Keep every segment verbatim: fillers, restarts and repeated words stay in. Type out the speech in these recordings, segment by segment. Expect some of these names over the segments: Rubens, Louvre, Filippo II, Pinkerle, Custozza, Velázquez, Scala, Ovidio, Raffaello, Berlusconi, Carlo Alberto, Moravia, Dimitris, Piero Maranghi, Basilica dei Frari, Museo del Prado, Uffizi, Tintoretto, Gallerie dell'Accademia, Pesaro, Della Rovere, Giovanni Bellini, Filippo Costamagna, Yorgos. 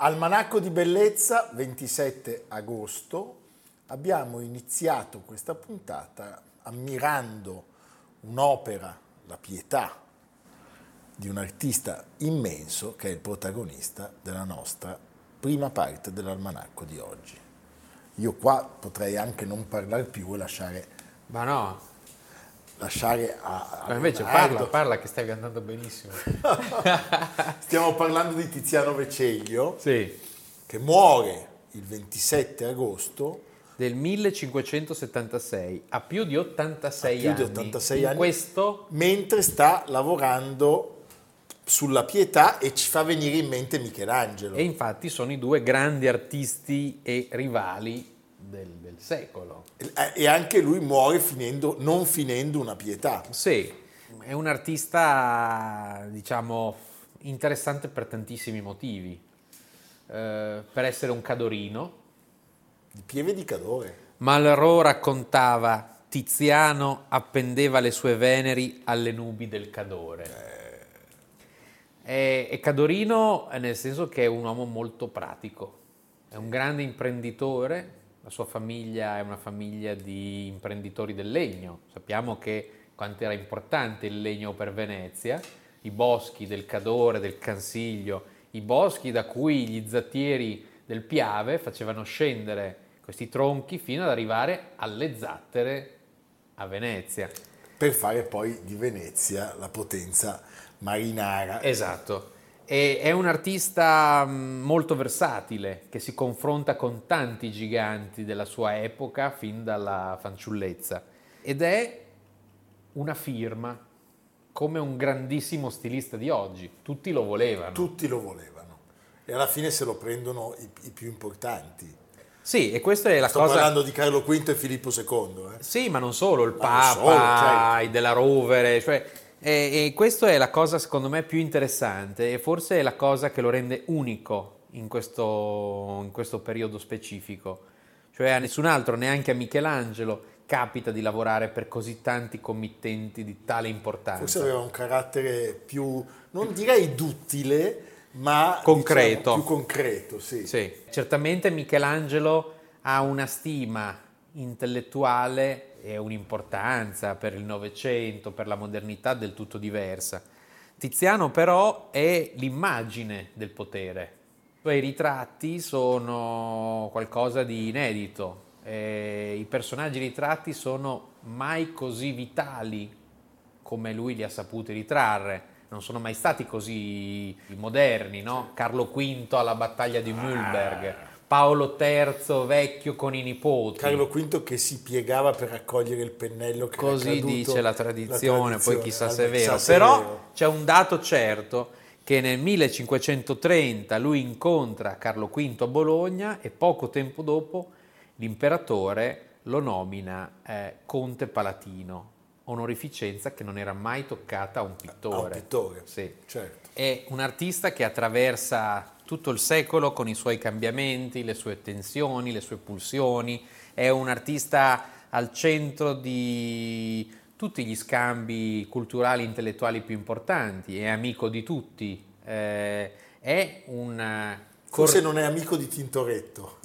Almanacco di Bellezza, ventisette agosto, abbiamo iniziato questa puntata ammirando un'opera, La Pietà, di un artista immenso che è il protagonista della nostra prima parte dell'almanacco di oggi. Io qua potrei anche non parlare più e lasciare... Ma no... lasciare a, a Ma invece parla, parla che stai andando benissimo. Stiamo parlando di Tiziano Vecellio, sì, che muore il ventisette agosto del millecinquecentosettantasei, a più di ottantasei anni. Più di ottantasei anni. Questo mentre sta lavorando sulla Pietà e ci fa venire in mente Michelangelo. E infatti sono i due grandi artisti e rivali Del, del secolo. E anche lui muore finendo, non finendo una pietà. Sì, è un artista, diciamo, interessante per tantissimi motivi. Eh, per essere un cadorino. Di Pieve di Cadore. Malraux raccontava: Tiziano appendeva le sue Veneri alle nubi del Cadore. Eh. È, è cadorino nel senso che è un uomo molto pratico. È un grande imprenditore. La sua famiglia è una famiglia di imprenditori del legno. Sappiamo che quanto era importante il legno per Venezia, i boschi del Cadore, del Cansiglio, i boschi da cui gli zattieri del Piave facevano scendere questi tronchi fino ad arrivare alle zattere a Venezia. Per fare poi di Venezia la potenza marinara. Esatto. E è un artista molto versatile che si confronta con tanti giganti della sua epoca fin dalla fanciullezza, ed è una firma come un grandissimo stilista di oggi. Tutti lo volevano. Tutti lo volevano e alla fine se lo prendono i, i più importanti. Sì, e questa è la Sto cosa... Sto parlando di Carlo V e Filippo secondo. Eh? Sì, ma non solo, il ma Papa, solo, certo. I Della Rovere, cioè... E, e questa è la cosa secondo me più interessante e forse è la cosa che lo rende unico in questo, in questo periodo specifico. Cioè a nessun altro, neanche a Michelangelo, capita di lavorare per così tanti committenti di tale importanza. Forse aveva un carattere più, non direi duttile, ma concreto. Diciamo, più concreto, sì. Sì. Certamente Michelangelo ha una stima intellettuale è un'importanza per il Novecento, per la modernità del tutto diversa. Tiziano però è l'immagine del potere. I suoi ritratti sono qualcosa di inedito. Eh, i personaggi ritratti sono mai così vitali come lui li ha saputi ritrarre. Non sono mai stati così moderni, no? Carlo V alla battaglia di Mühlberg. Paolo terzo vecchio con i nipoti. Carlo V che si piegava per raccogliere il pennello che così era caduto, dice la tradizione, la tradizione, poi chissà se è vero. Però vero. C'è un dato certo che nel millecinquecentotrenta lui incontra Carlo V a Bologna e poco tempo dopo l'imperatore lo nomina eh, conte palatino, onorificenza che non era mai toccata a un pittore. A un pittore, sì. Certo. È un artista che attraversa tutto il secolo con i suoi cambiamenti, le sue tensioni, le sue pulsioni. È un artista al centro di tutti gli scambi culturali e intellettuali più importanti, è amico di tutti, eh, è un... Forse cor- non è amico di Tintoretto.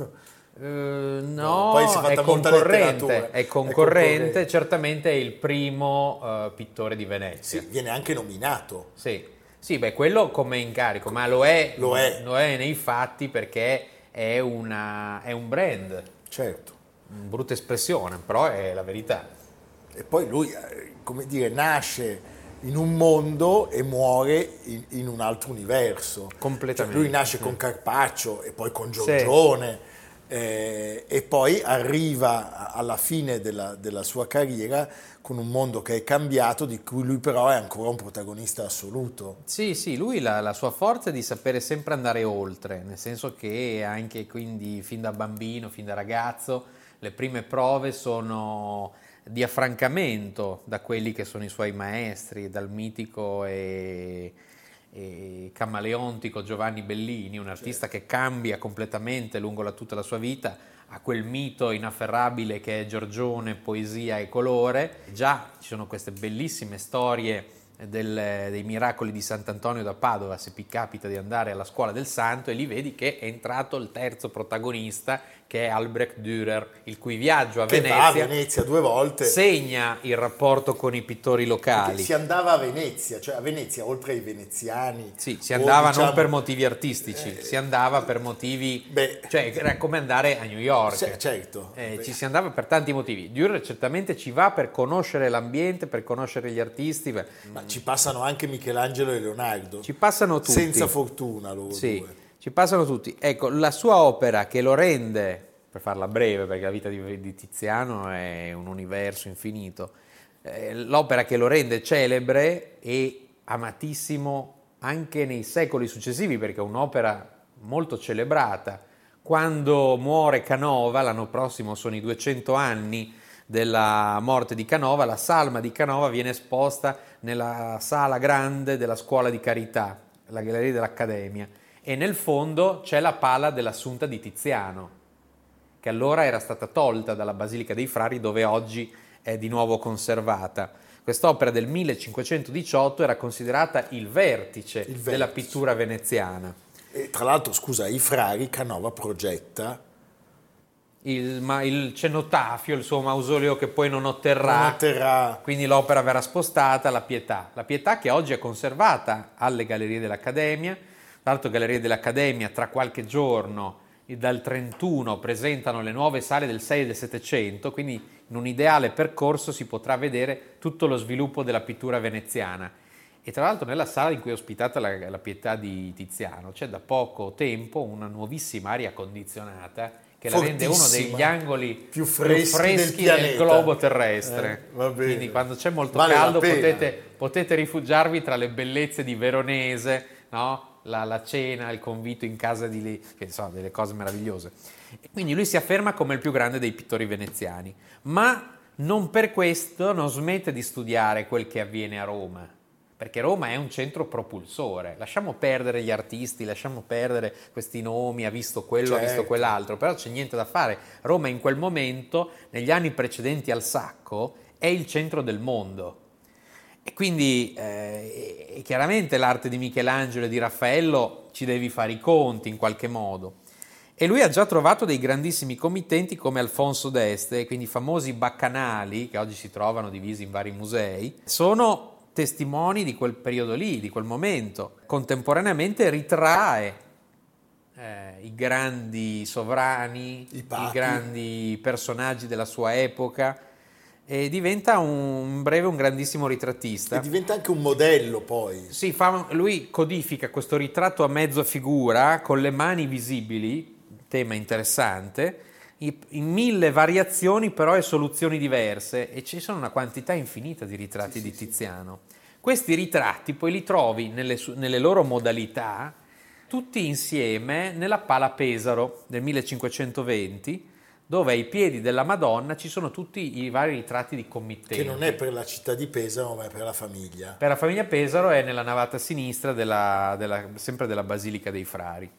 Uh, no, Poi si è, fatta è, concorrente, è concorrente, concorrente, certamente è il primo uh, pittore di Venezia. Sì, viene anche nominato. Sì, sì, beh, quello come incarico, ma lo è, lo è. Lo è nei fatti perché è, una, è un brand. Certo. Brutta espressione, però è la verità. E poi lui, come dire, nasce in un mondo e muore in, in un altro universo. Completamente. Cioè lui nasce sì. con Carpaccio e poi con Giorgione. Sì. Eh, e poi arriva alla fine della, della sua carriera con un mondo che è cambiato, di cui lui però è ancora un protagonista assoluto. Sì, sì, lui la, la sua forza è di sapere sempre andare oltre, nel senso che anche quindi fin da bambino, fin da ragazzo, le prime prove sono di affrancamento da quelli che sono i suoi maestri, dal mitico e... E camaleontico Giovanni Bellini, un artista certo. che cambia completamente lungo la, tutta la sua vita, a quel mito inafferrabile che è Giorgione, poesia e colore. Già ci sono queste bellissime storie del, dei miracoli di Sant'Antonio da Padova, se vi capita di andare alla scuola del Santo, e lì vedi che è entrato il terzo protagonista, che è Albrecht Dürer, il cui viaggio a che Venezia, va a Venezia due volte, segna il rapporto con i pittori locali. Perché si andava a Venezia, cioè a Venezia, oltre ai veneziani. Sì, si andava o, diciamo, non per motivi artistici, eh, si andava per motivi, beh, cioè era come andare a New York. C- certo. Eh, ci si andava per tanti motivi. Dürer certamente ci va per conoscere l'ambiente, per conoscere gli artisti. Per... Ma ci passano anche Michelangelo e Leonardo. Ci passano tutti. Senza fortuna loro sì. due. Ci passano tutti. Ecco, la sua opera che lo rende, per farla breve, perché la vita di, di Tiziano è un universo infinito, eh, l'opera che lo rende celebre e amatissimo anche nei secoli successivi, perché è un'opera molto celebrata. Quando muore Canova, l'anno prossimo sono i duecento anni della morte di Canova, la salma di Canova viene esposta nella sala grande della scuola di carità, la Gallerie dell'Accademia. E nel fondo c'è la pala dell'Assunta di Tiziano, che allora era stata tolta dalla Basilica dei Frari, dove oggi è di nuovo conservata. Quest'opera del millecinquecentodiciotto era considerata il vertice, il vertice. della pittura veneziana. E tra l'altro, scusa, i Frari, Canova progetta il, ma il cenotafio, il suo mausoleo che poi non otterrà, non otterrà, quindi l'opera verrà spostata alla Pietà. La Pietà che oggi è conservata alle Gallerie dell'Accademia. Tra l'altro, Gallerie dell'Accademia tra qualche giorno, dal trentuno, presentano le nuove sale del sei e del Settecento, quindi in un ideale percorso si potrà vedere tutto lo sviluppo della pittura veneziana. E tra l'altro nella sala in cui è ospitata la, la Pietà di Tiziano c'è da poco tempo una nuovissima aria condizionata che la rende uno degli angoli più freschi, più freschi del, del globo terrestre. Eh, quindi quando c'è molto vale caldo potete, potete rifugiarvi tra le bellezze di Veronese, no? La, la cena, il convito in casa di lei, che sono delle cose meravigliose. Quindi lui si afferma come il più grande dei pittori veneziani, ma non per questo non smette di studiare quel che avviene a Roma, perché Roma è un centro propulsore. Lasciamo perdere gli artisti, lasciamo perdere questi nomi, ha visto quello, certo. ha visto quell'altro, però c'è niente da fare. Roma in quel momento, negli anni precedenti al sacco, è il centro del mondo. E quindi eh, chiaramente l'arte di Michelangelo e di Raffaello ci devi fare i conti in qualche modo. E lui ha già trovato dei grandissimi committenti come Alfonso d'Este, quindi i famosi baccanali che oggi si trovano divisi in vari musei, sono testimoni di quel periodo lì, di quel momento. Contemporaneamente ritrae eh, i grandi sovrani, i, i grandi personaggi della sua epoca, e diventa un breve un grandissimo ritrattista e diventa anche un modello. Poi sì, fa, lui codifica questo ritratto a mezza figura con le mani visibili, tema interessante, in mille variazioni però e soluzioni diverse, e ci sono una quantità infinita di ritratti sì, di sì, Tiziano sì. Questi ritratti poi li trovi nelle, nelle loro modalità tutti insieme nella Pala Pesaro del millecinquecentoventi, dove ai piedi della Madonna ci sono tutti i vari ritratti di committenti. Che non è per la città di Pesaro, ma è per la famiglia. Per la famiglia Pesaro è nella navata sinistra, della, della, sempre della Basilica dei Frari.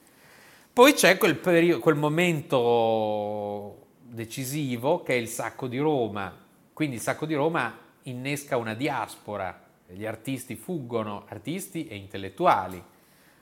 Poi c'è quel, periodo, quel momento decisivo che è il Sacco di Roma. Quindi il Sacco di Roma innesca una diaspora. Gli artisti fuggono, artisti e intellettuali.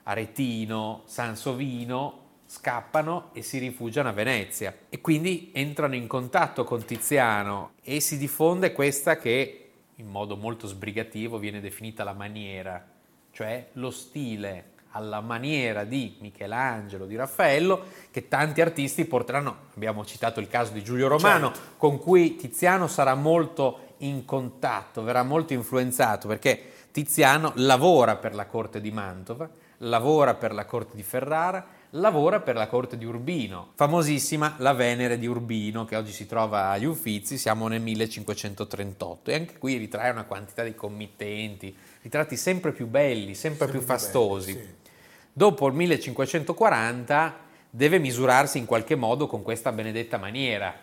Aretino, Sansovino... scappano e si rifugiano a Venezia e quindi entrano in contatto con Tiziano e si diffonde questa che in modo molto sbrigativo viene definita la maniera, cioè lo stile alla maniera di Michelangelo, di Raffaello, che tanti artisti porteranno. Abbiamo citato il caso di Giulio Romano, certo, con cui Tiziano sarà molto in contatto, verrà molto influenzato, perché Tiziano lavora per la corte di Mantova, lavora per la corte di Ferrara, lavora per la corte di Urbino, famosissima la Venere di Urbino che oggi si trova agli Uffizi, siamo nel millecinquecentotrentotto, e anche qui ritrae una quantità di committenti, ritratti sempre più belli, sempre, sempre più fastosi. Belli, sì. Dopo il millecinquecentoquaranta deve misurarsi in qualche modo con questa benedetta maniera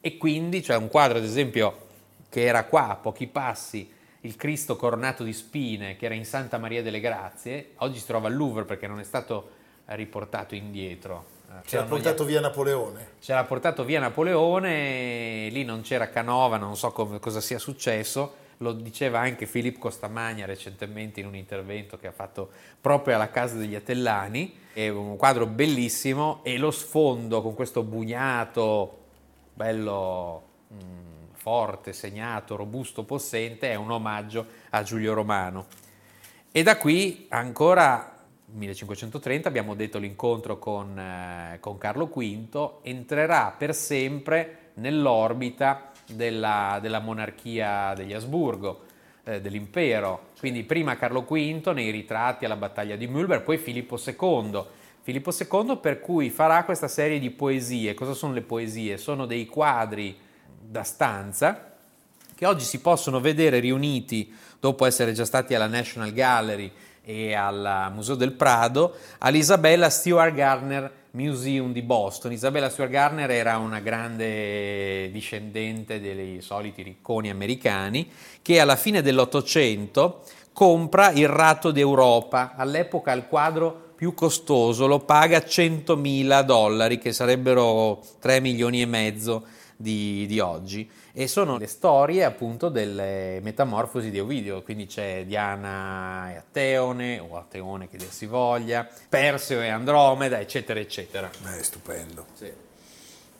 e quindi c'è, cioè, un quadro ad esempio che era qua a pochi passi, il Cristo coronato di spine, che era in Santa Maria delle Grazie, oggi si trova al Louvre perché non è stato riportato indietro. C'era portato gli... via Napoleone. C'era portato via Napoleone, lì non c'era Canova, non so come, cosa sia successo. Lo diceva anche Filippo Costamagna recentemente in un intervento che ha fatto proprio alla Casa degli Atellani. È un quadro bellissimo e lo sfondo con questo bugnato bello mh, forte, segnato, robusto, possente, è un omaggio a Giulio Romano. E da qui ancora millecinquecentotrenta, abbiamo detto, l'incontro con, eh, con Carlo V, entrerà per sempre nell'orbita Della, della monarchia degli Asburgo, eh, dell'impero. Quindi prima Carlo V nei ritratti alla battaglia di Mühlberg, poi Filippo secondo Filippo secondo, per cui farà questa serie di poesie. Cosa sono le poesie? Sono dei quadri da stanza che oggi si possono vedere riuniti, dopo essere già stati alla National Gallery e al Museo del Prado, all'Isabella Stewart Gardner Museum di Boston. Isabella Stewart Gardner era una grande discendente dei soliti ricconi americani che alla fine dell'Ottocento compra il Ratto d'Europa, all'epoca il quadro più costoso, lo paga centomila dollari, che sarebbero tre milioni e mezzo di, di oggi, e sono le storie appunto delle metamorfosi di Ovidio, quindi c'è Diana e Ateone, o Ateone che dir si voglia, Perseo e Andromeda, eccetera eccetera. Beh, è stupendo. Sì.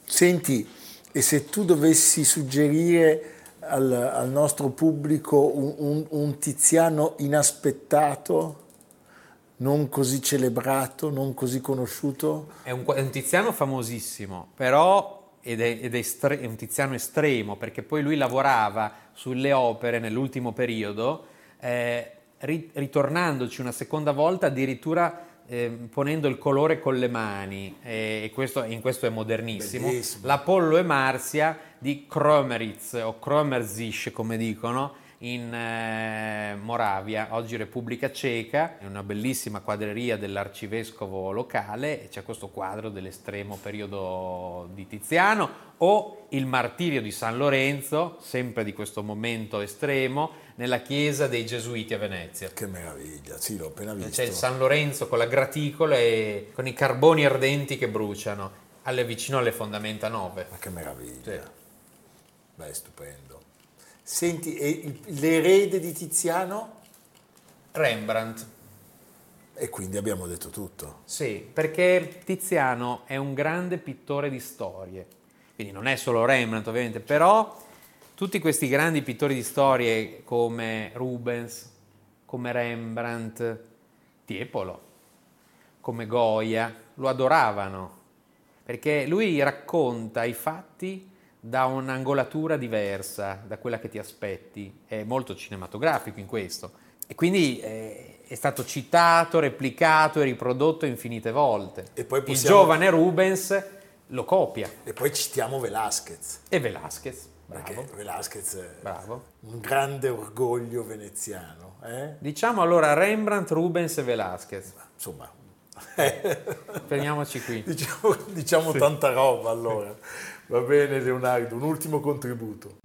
Senti, e se tu dovessi suggerire al, al nostro pubblico un, un, un Tiziano inaspettato, non così celebrato, non così conosciuto? È un, è un Tiziano famosissimo, però... ed è, ed è, estre- è un Tiziano estremo, perché poi lui lavorava sulle opere nell'ultimo periodo, eh, ri- ritornandoci una seconda volta, addirittura eh, ponendo il colore con le mani, eh, e questo, in questo è modernissimo. Bellissimo. L'Apollo e Marsia di Kroměříž, o Kroměříž come dicono, in eh, Moravia, oggi Repubblica Ceca, è una bellissima quadreria dell'arcivescovo locale e c'è questo quadro dell'estremo periodo di Tiziano. O il martirio di San Lorenzo, sempre di questo momento estremo, nella chiesa dei Gesuiti a Venezia. Che meraviglia, sì, l'ho appena visto. C'è il San Lorenzo con la graticola e con i carboni ardenti che bruciano, alle, vicino alle fondamenta nove. Ma che meraviglia, sì. Beh, stupendo. Senti, e l'erede di Tiziano? Rembrandt. E quindi abbiamo detto tutto. Sì, perché Tiziano è un grande pittore di storie, quindi non è solo Rembrandt ovviamente, però tutti questi grandi pittori di storie come Rubens, come Rembrandt, Tiepolo, come Goya, lo adoravano, perché lui racconta i fatti da un'angolatura diversa da quella che ti aspetti, è molto cinematografico in questo, e quindi eh, è stato citato, replicato e riprodotto infinite volte. E poi possiamo... il giovane Rubens lo copia. E poi citiamo Velázquez. E Velázquez, bravo. Perché Velázquez è bravo. Un grande orgoglio veneziano. Eh? Diciamo allora Rembrandt, Rubens e Velázquez. Insomma, fermiamoci qui. Diciamo, diciamo sì. Tanta roba allora. Va bene Leonardo, un ultimo contributo.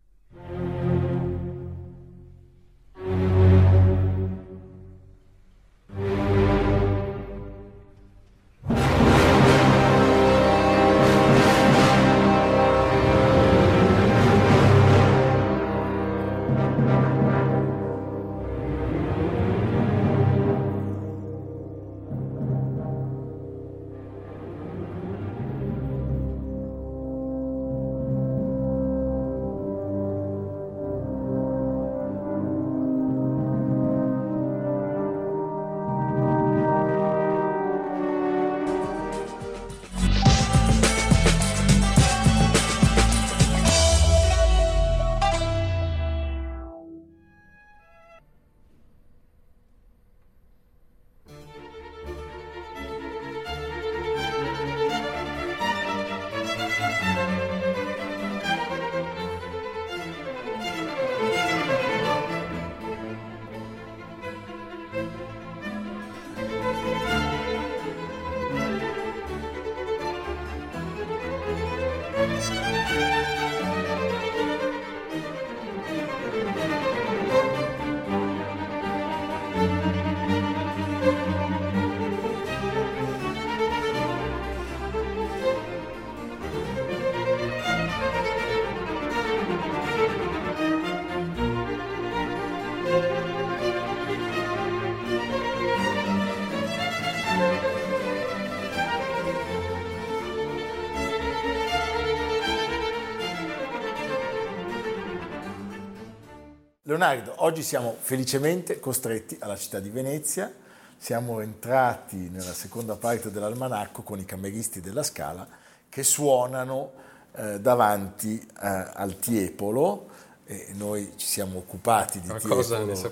Leonardo. Oggi siamo felicemente costretti alla città di Venezia, siamo entrati nella seconda parte dell'almanacco con i cameristi della Scala che suonano eh, davanti eh, al Tiepolo, e noi ci siamo occupati di Tiepolo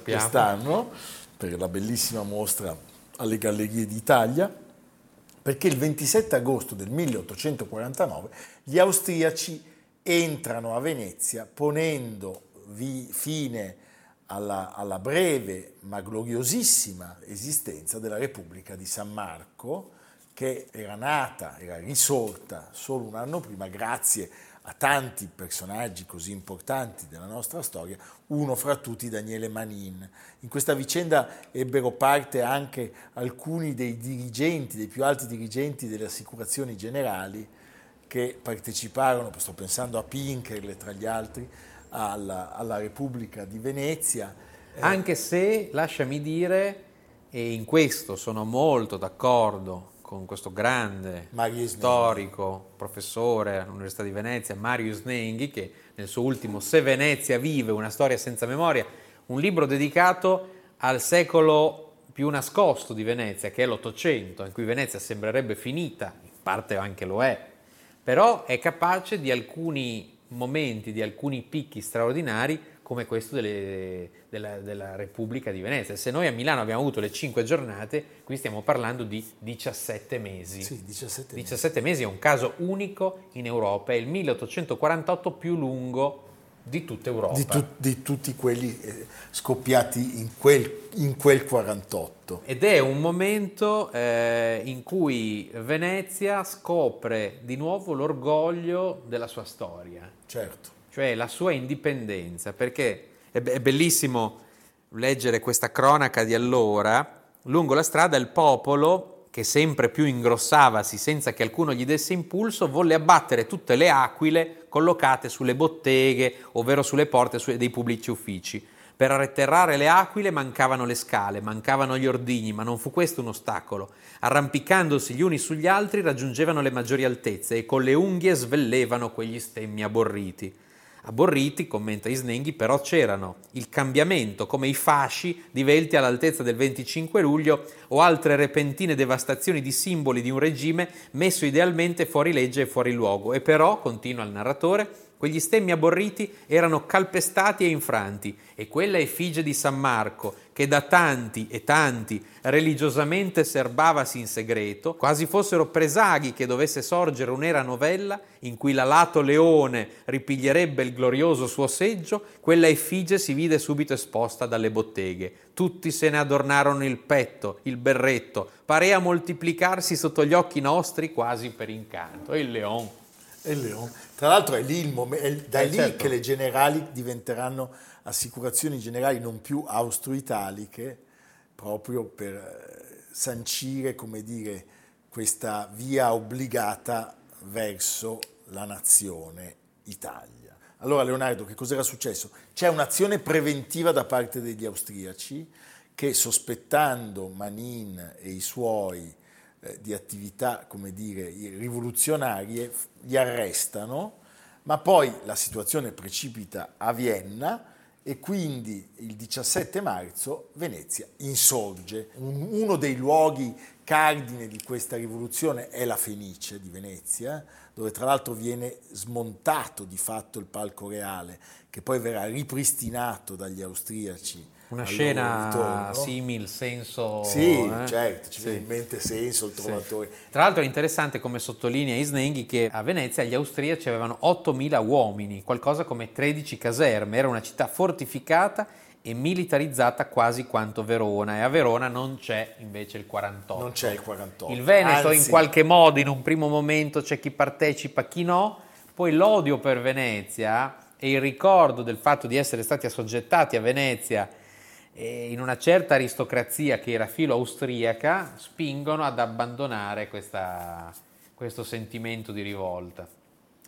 quest'anno per la bellissima mostra alle Gallerie d'Italia, perché il ventisette agosto del milleottocentoquarantanove gli austriaci entrano a Venezia ponendo vi fine alla, alla breve ma gloriosissima esistenza della Repubblica di San Marco, che era nata, era risorta solo un anno prima grazie a tanti personaggi così importanti della nostra storia, uno fra tutti Daniele Manin. In questa vicenda ebbero parte anche alcuni dei dirigenti, dei più alti dirigenti delle Assicurazioni Generali che parteciparono, sto pensando a Pinkerle tra gli altri, alla, alla Repubblica di Venezia. Anche se, lasciami dire, e in questo sono molto d'accordo con questo grande storico, professore all'Università di Venezia, Mario Snenghi, che nel suo ultimo Se Venezia vive, una storia senza memoria, un libro dedicato al secolo più nascosto di Venezia, che è l'Ottocento, in cui Venezia sembrerebbe finita, in parte anche lo è, però è capace di alcuni momenti, di alcuni picchi straordinari, come questo delle, della, della Repubblica di Venezia. Se noi a Milano abbiamo avuto le cinque giornate, qui stiamo parlando di diciassette mesi. Sì, diciassette mesi. diciassette mesi è un caso unico in Europa, è il milleottocentoquarantotto più lungo di tutta Europa. Di, tu, di tutti quelli scoppiati in quel, in quel quarantotto. Ed è un momento eh, in cui Venezia scopre di nuovo l'orgoglio della sua storia. Certo. Cioè la sua indipendenza, perché è, be- è bellissimo leggere questa cronaca di allora. Lungo la strada il popolo, che sempre più ingrossavasi senza che alcuno gli desse impulso, volle abbattere tutte le aquile collocate sulle botteghe, ovvero sulle porte su- dei pubblici uffici. Per atterrare le aquile mancavano le scale, mancavano gli ordigni, ma non fu questo un ostacolo. Arrampicandosi gli uni sugli altri raggiungevano le maggiori altezze e con le unghie svellevano quegli stemmi aborriti. Aborriti, commenta Isnenghi, però c'erano il cambiamento, come i fasci divelti all'altezza del venticinque luglio o altre repentine devastazioni di simboli di un regime messo idealmente fuori legge e fuori luogo. E però, continua il narratore, quegli stemmi aborriti erano calpestati e infranti, e quella effigie di San Marco, che da tanti e tanti religiosamente serbavasi in segreto, quasi fossero presaghi che dovesse sorgere un'era novella in cui l'alato leone ripiglierebbe il glorioso suo seggio, quella effigie si vide subito esposta dalle botteghe. Tutti se ne adornarono il petto, il berretto, parea moltiplicarsi sotto gli occhi nostri quasi per incanto. E il leon. E il leon. Tra l'altro è lì il mom- è da eh, lì certo. Che le generali diventeranno assicurazioni generali non più austro-italiche, proprio per sancire, come dire, questa via obbligata verso la nazione Italia. Allora Leonardo, che cos'era successo? C'è un'azione preventiva da parte degli austriaci che, sospettando Manin e i suoi di attività, come dire, rivoluzionarie, li arrestano, ma poi la situazione precipita a Vienna e quindi il diciassette marzo Venezia insorge. Uno dei luoghi cardine di questa rivoluzione è la Fenice di Venezia, dove tra l'altro viene smontato di fatto il palco reale, che poi verrà ripristinato dagli austriaci. Una scena simil senso. Sì, eh? certo, ci sì. viene in mente senso il trovatore. Sì. Tra l'altro è interessante, come sottolinea Isnenghi, che a Venezia gli austriaci avevano ottomila uomini, qualcosa come tredici caserme, era una città fortificata e militarizzata quasi quanto Verona, e a Verona non c'è invece il quarantotto. Non c'è il quarantotto. Il Veneto, anzi, in qualche modo in un primo momento c'è chi partecipa, chi no, poi l'odio per Venezia e il ricordo del fatto di essere stati assoggettati a Venezia in una certa aristocrazia che era filo austriaca spingono ad abbandonare questa, questo sentimento di rivolta.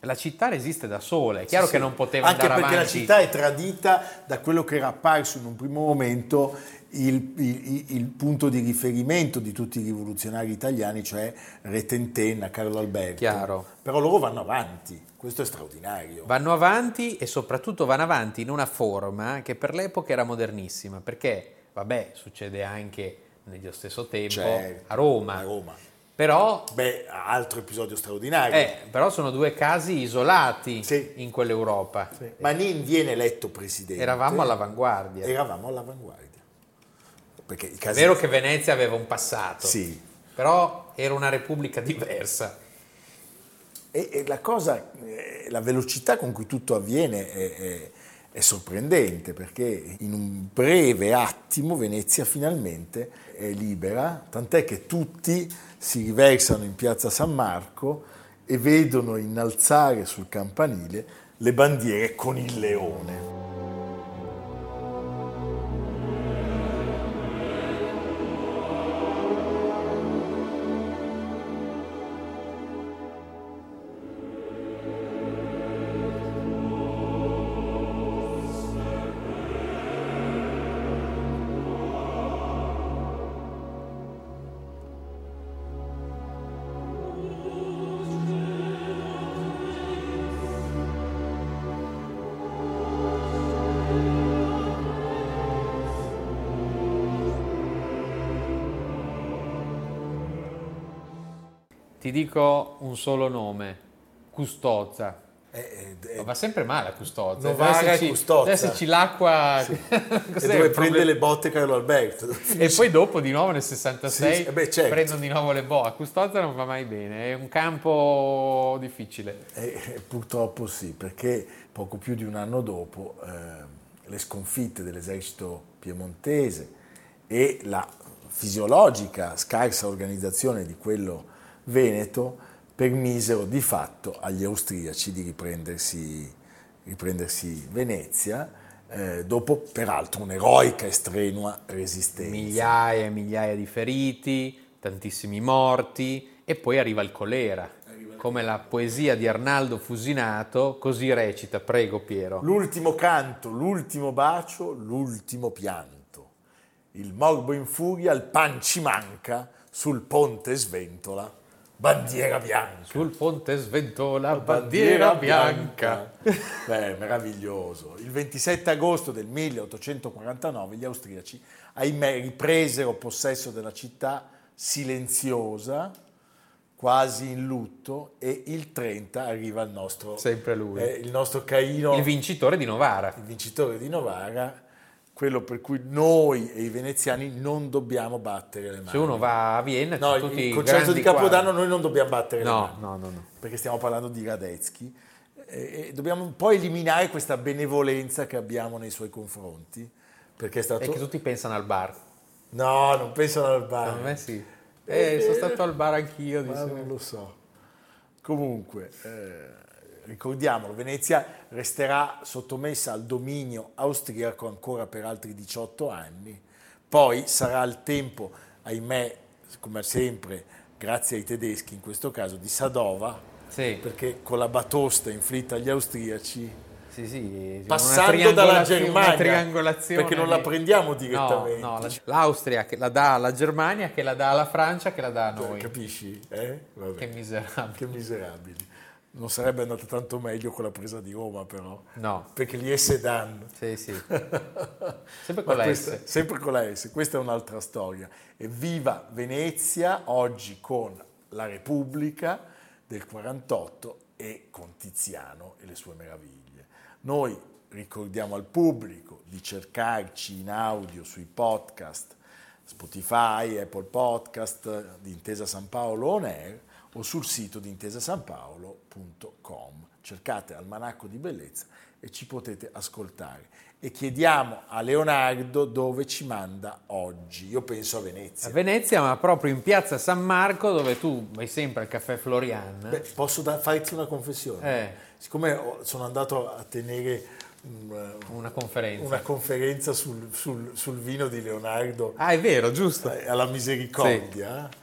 La città resiste da sola, è chiaro sì, che non poteva andare avanti. Anche perché la città è tradita da quello che era apparso in un primo momento il, il, il punto di riferimento di tutti i rivoluzionari italiani, cioè Retentenna, Carlo Alberto. Chiaro. Però loro vanno avanti, questo è straordinario. Vanno avanti e soprattutto vanno avanti in una forma che per l'epoca era modernissima, perché, vabbè, succede anche nello stesso tempo, certo, a Roma. A Roma. Però, beh, altro episodio straordinario. Eh, però sono due casi isolati, sì, in quell'Europa. Sì. Manin viene eletto presidente. Eravamo all'avanguardia. Eravamo all'avanguardia. Perché i casi... È vero che Venezia aveva un passato, sì, però era una repubblica diversa. E, e la cosa, la velocità con cui tutto avviene è, è, è sorprendente, perché in un breve attimo Venezia finalmente è libera, tant'è che tutti si riversano in piazza San Marco e vedono innalzare sul campanile le bandiere con il leone. Ti dico un solo nome, Custozza. Eh, eh, Ma va sempre male a Custozza. Novara e Custozza. Adesso ci l'acqua... Sì. E dove prende le botte Carlo Alberto. E poi dopo di nuovo nel sessantasei, sì, sì. Beh, certo, prendono di nuovo le botte. A Custozza non va mai bene, è un campo difficile. Eh, purtroppo sì, perché poco più di un anno dopo eh, le sconfitte dell'esercito piemontese e la fisiologica scarsa organizzazione di quello veneto permisero di fatto agli austriaci di riprendersi, riprendersi Venezia, eh, dopo peraltro un'eroica e strenua resistenza. Migliaia e migliaia di feriti, tantissimi morti, e poi arriva il colera. Arriva come la poesia di Arnaldo Fusinato, così recita, prego Piero. L'ultimo canto, l'ultimo bacio, l'ultimo pianto. Il morbo in furia, il pan ci manca, sul ponte sventola bandiera bianca. Sul ponte sventola bandiera bianca. Beh, meraviglioso. Il ventisette agosto del milleottocentoquarantanove gli austriaci, ahimè, ripresero possesso della città silenziosa, quasi in lutto, e il trenta arriva il nostro... Sempre lui. Eh, il nostro Caino. Il vincitore di Novara. Il vincitore di Novara. Quello per cui noi e i veneziani non dobbiamo battere le mani. Se uno va a Vienna, no, tutti il concerto di Capodanno quadri. Noi non dobbiamo battere no, le mani, no, no, no, perché stiamo parlando di Radetzky, e dobbiamo un po' eliminare questa benevolenza che abbiamo nei suoi confronti, perché è stato... E che tutti pensano al bar. No, non pensano al bar. Secondo me sì. Eh, eh, sono stato al bar anch'io. Ma diciamo, non lo so. Comunque... Eh... Ricordiamolo, Venezia resterà sottomessa al dominio austriaco ancora per altri diciotto anni, poi sarà il tempo, ahimè, come sempre, grazie ai tedeschi in questo caso, di Sadova, sì, perché con la batosta inflitta agli austriaci, sì, sì, passando dalla Germania, perché non la prendiamo direttamente. No, no, l'Austria che la dà alla Germania, che la dà alla Francia, che la dà a noi. Capisci? Eh? Vabbè. Che miserabili. Che miserabili. Non sarebbe andata tanto meglio con la presa di Roma, però. No. Perché gli S danno. Sì, sì. Sempre con la questa, S. Sempre con la S. Questa è un'altra storia. E viva Venezia oggi con la Repubblica del quarantotto e con Tiziano e le sue meraviglie. Noi ricordiamo al pubblico di cercarci in audio sui podcast Spotify, Apple Podcast, di Intesa San Paolo On Air, o sul sito di intesa san paolo punto com. Cercate Almanacco di Bellezza e ci potete ascoltare. E chiediamo a Leonardo dove ci manda oggi. Io penso a Venezia. A Venezia, ma proprio in piazza San Marco, dove tu vai sempre al Caffè Florian. Beh, posso da- farti una confessione? Eh. Siccome sono andato a tenere... Una conferenza. Una conferenza sul, sul, sul vino di Leonardo. Ah, è vero, giusto. Alla Misericordia. Sì.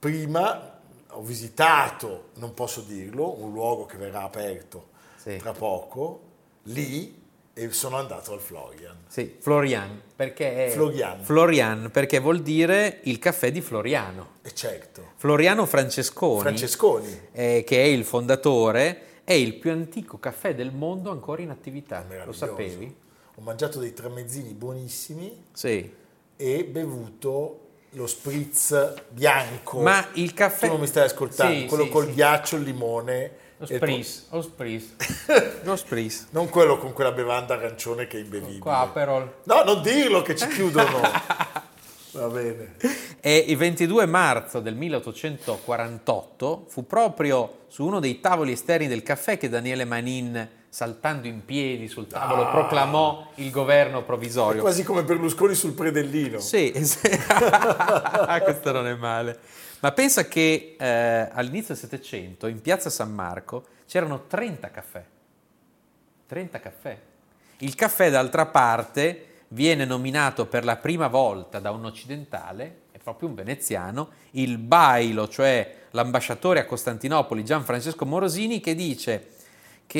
Prima... Ho visitato, non posso dirlo, un luogo che verrà aperto, sì, tra poco, lì, e sono andato al Florian. Sì, Florian, perché è Florian. Florian, perché vuol dire il caffè di Floriano. E certo. Floriano Francesconi, Francesconi. Eh, che è il fondatore, è il più antico caffè del mondo ancora in attività. Lo sapevi? Ho mangiato dei tramezzini buonissimi. Sì. E bevuto lo spritz bianco. Ma il caffè... Tu non mi stai ascoltando, sì, quello sì, col sì. ghiaccio, il limone... Lo spritz, po- lo spritz, lo spritz. Non quello con quella bevanda arancione che è imbevibile. Qua, Aperol. No, non dirlo che ci chiudono. Va bene. E il ventidue marzo del milleottocentoquarantotto fu proprio su uno dei tavoli esterni del caffè che Daniele Manin, saltando in piedi sul tavolo, ah. proclamò il governo provvisorio. È quasi come Berlusconi sul predellino. Sì, questo non è male. Ma pensa che eh, all'inizio del Settecento, in piazza San Marco, c'erano trenta caffè. trenta caffè. Il caffè, d'altra parte, viene nominato per la prima volta da un occidentale, è proprio un veneziano, il Bailo, cioè l'ambasciatore a Costantinopoli, Gianfrancesco Morosini, che dice che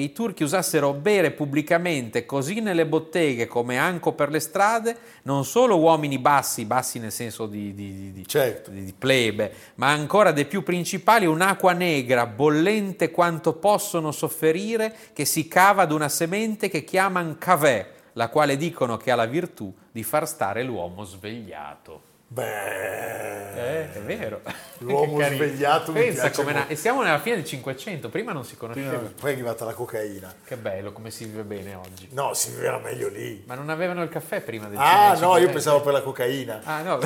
i turchi usassero bere pubblicamente, così nelle botteghe come anco per le strade, non solo uomini bassi, bassi nel senso di, di, di, certo. di, di plebe, ma ancora dei più principali, un'acqua negra, bollente quanto possono sofferire, che si cava ad una semente che chiaman cavè, la quale dicono che ha la virtù di far stare l'uomo svegliato. Beh, eh, è vero. L'uomo svegliato. Pensa come na- e siamo nella fine del Cinquecento, prima non si conosceva. Prima, poi è arrivata la cocaina. Che bello, come si vive bene oggi. No, si viveva meglio lì. Ma non avevano il caffè prima del Cinquecento. Ah, no, io pensavo per la cocaina. Ah, no.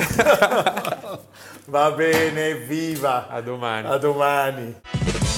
Va bene, viva. A domani. A domani.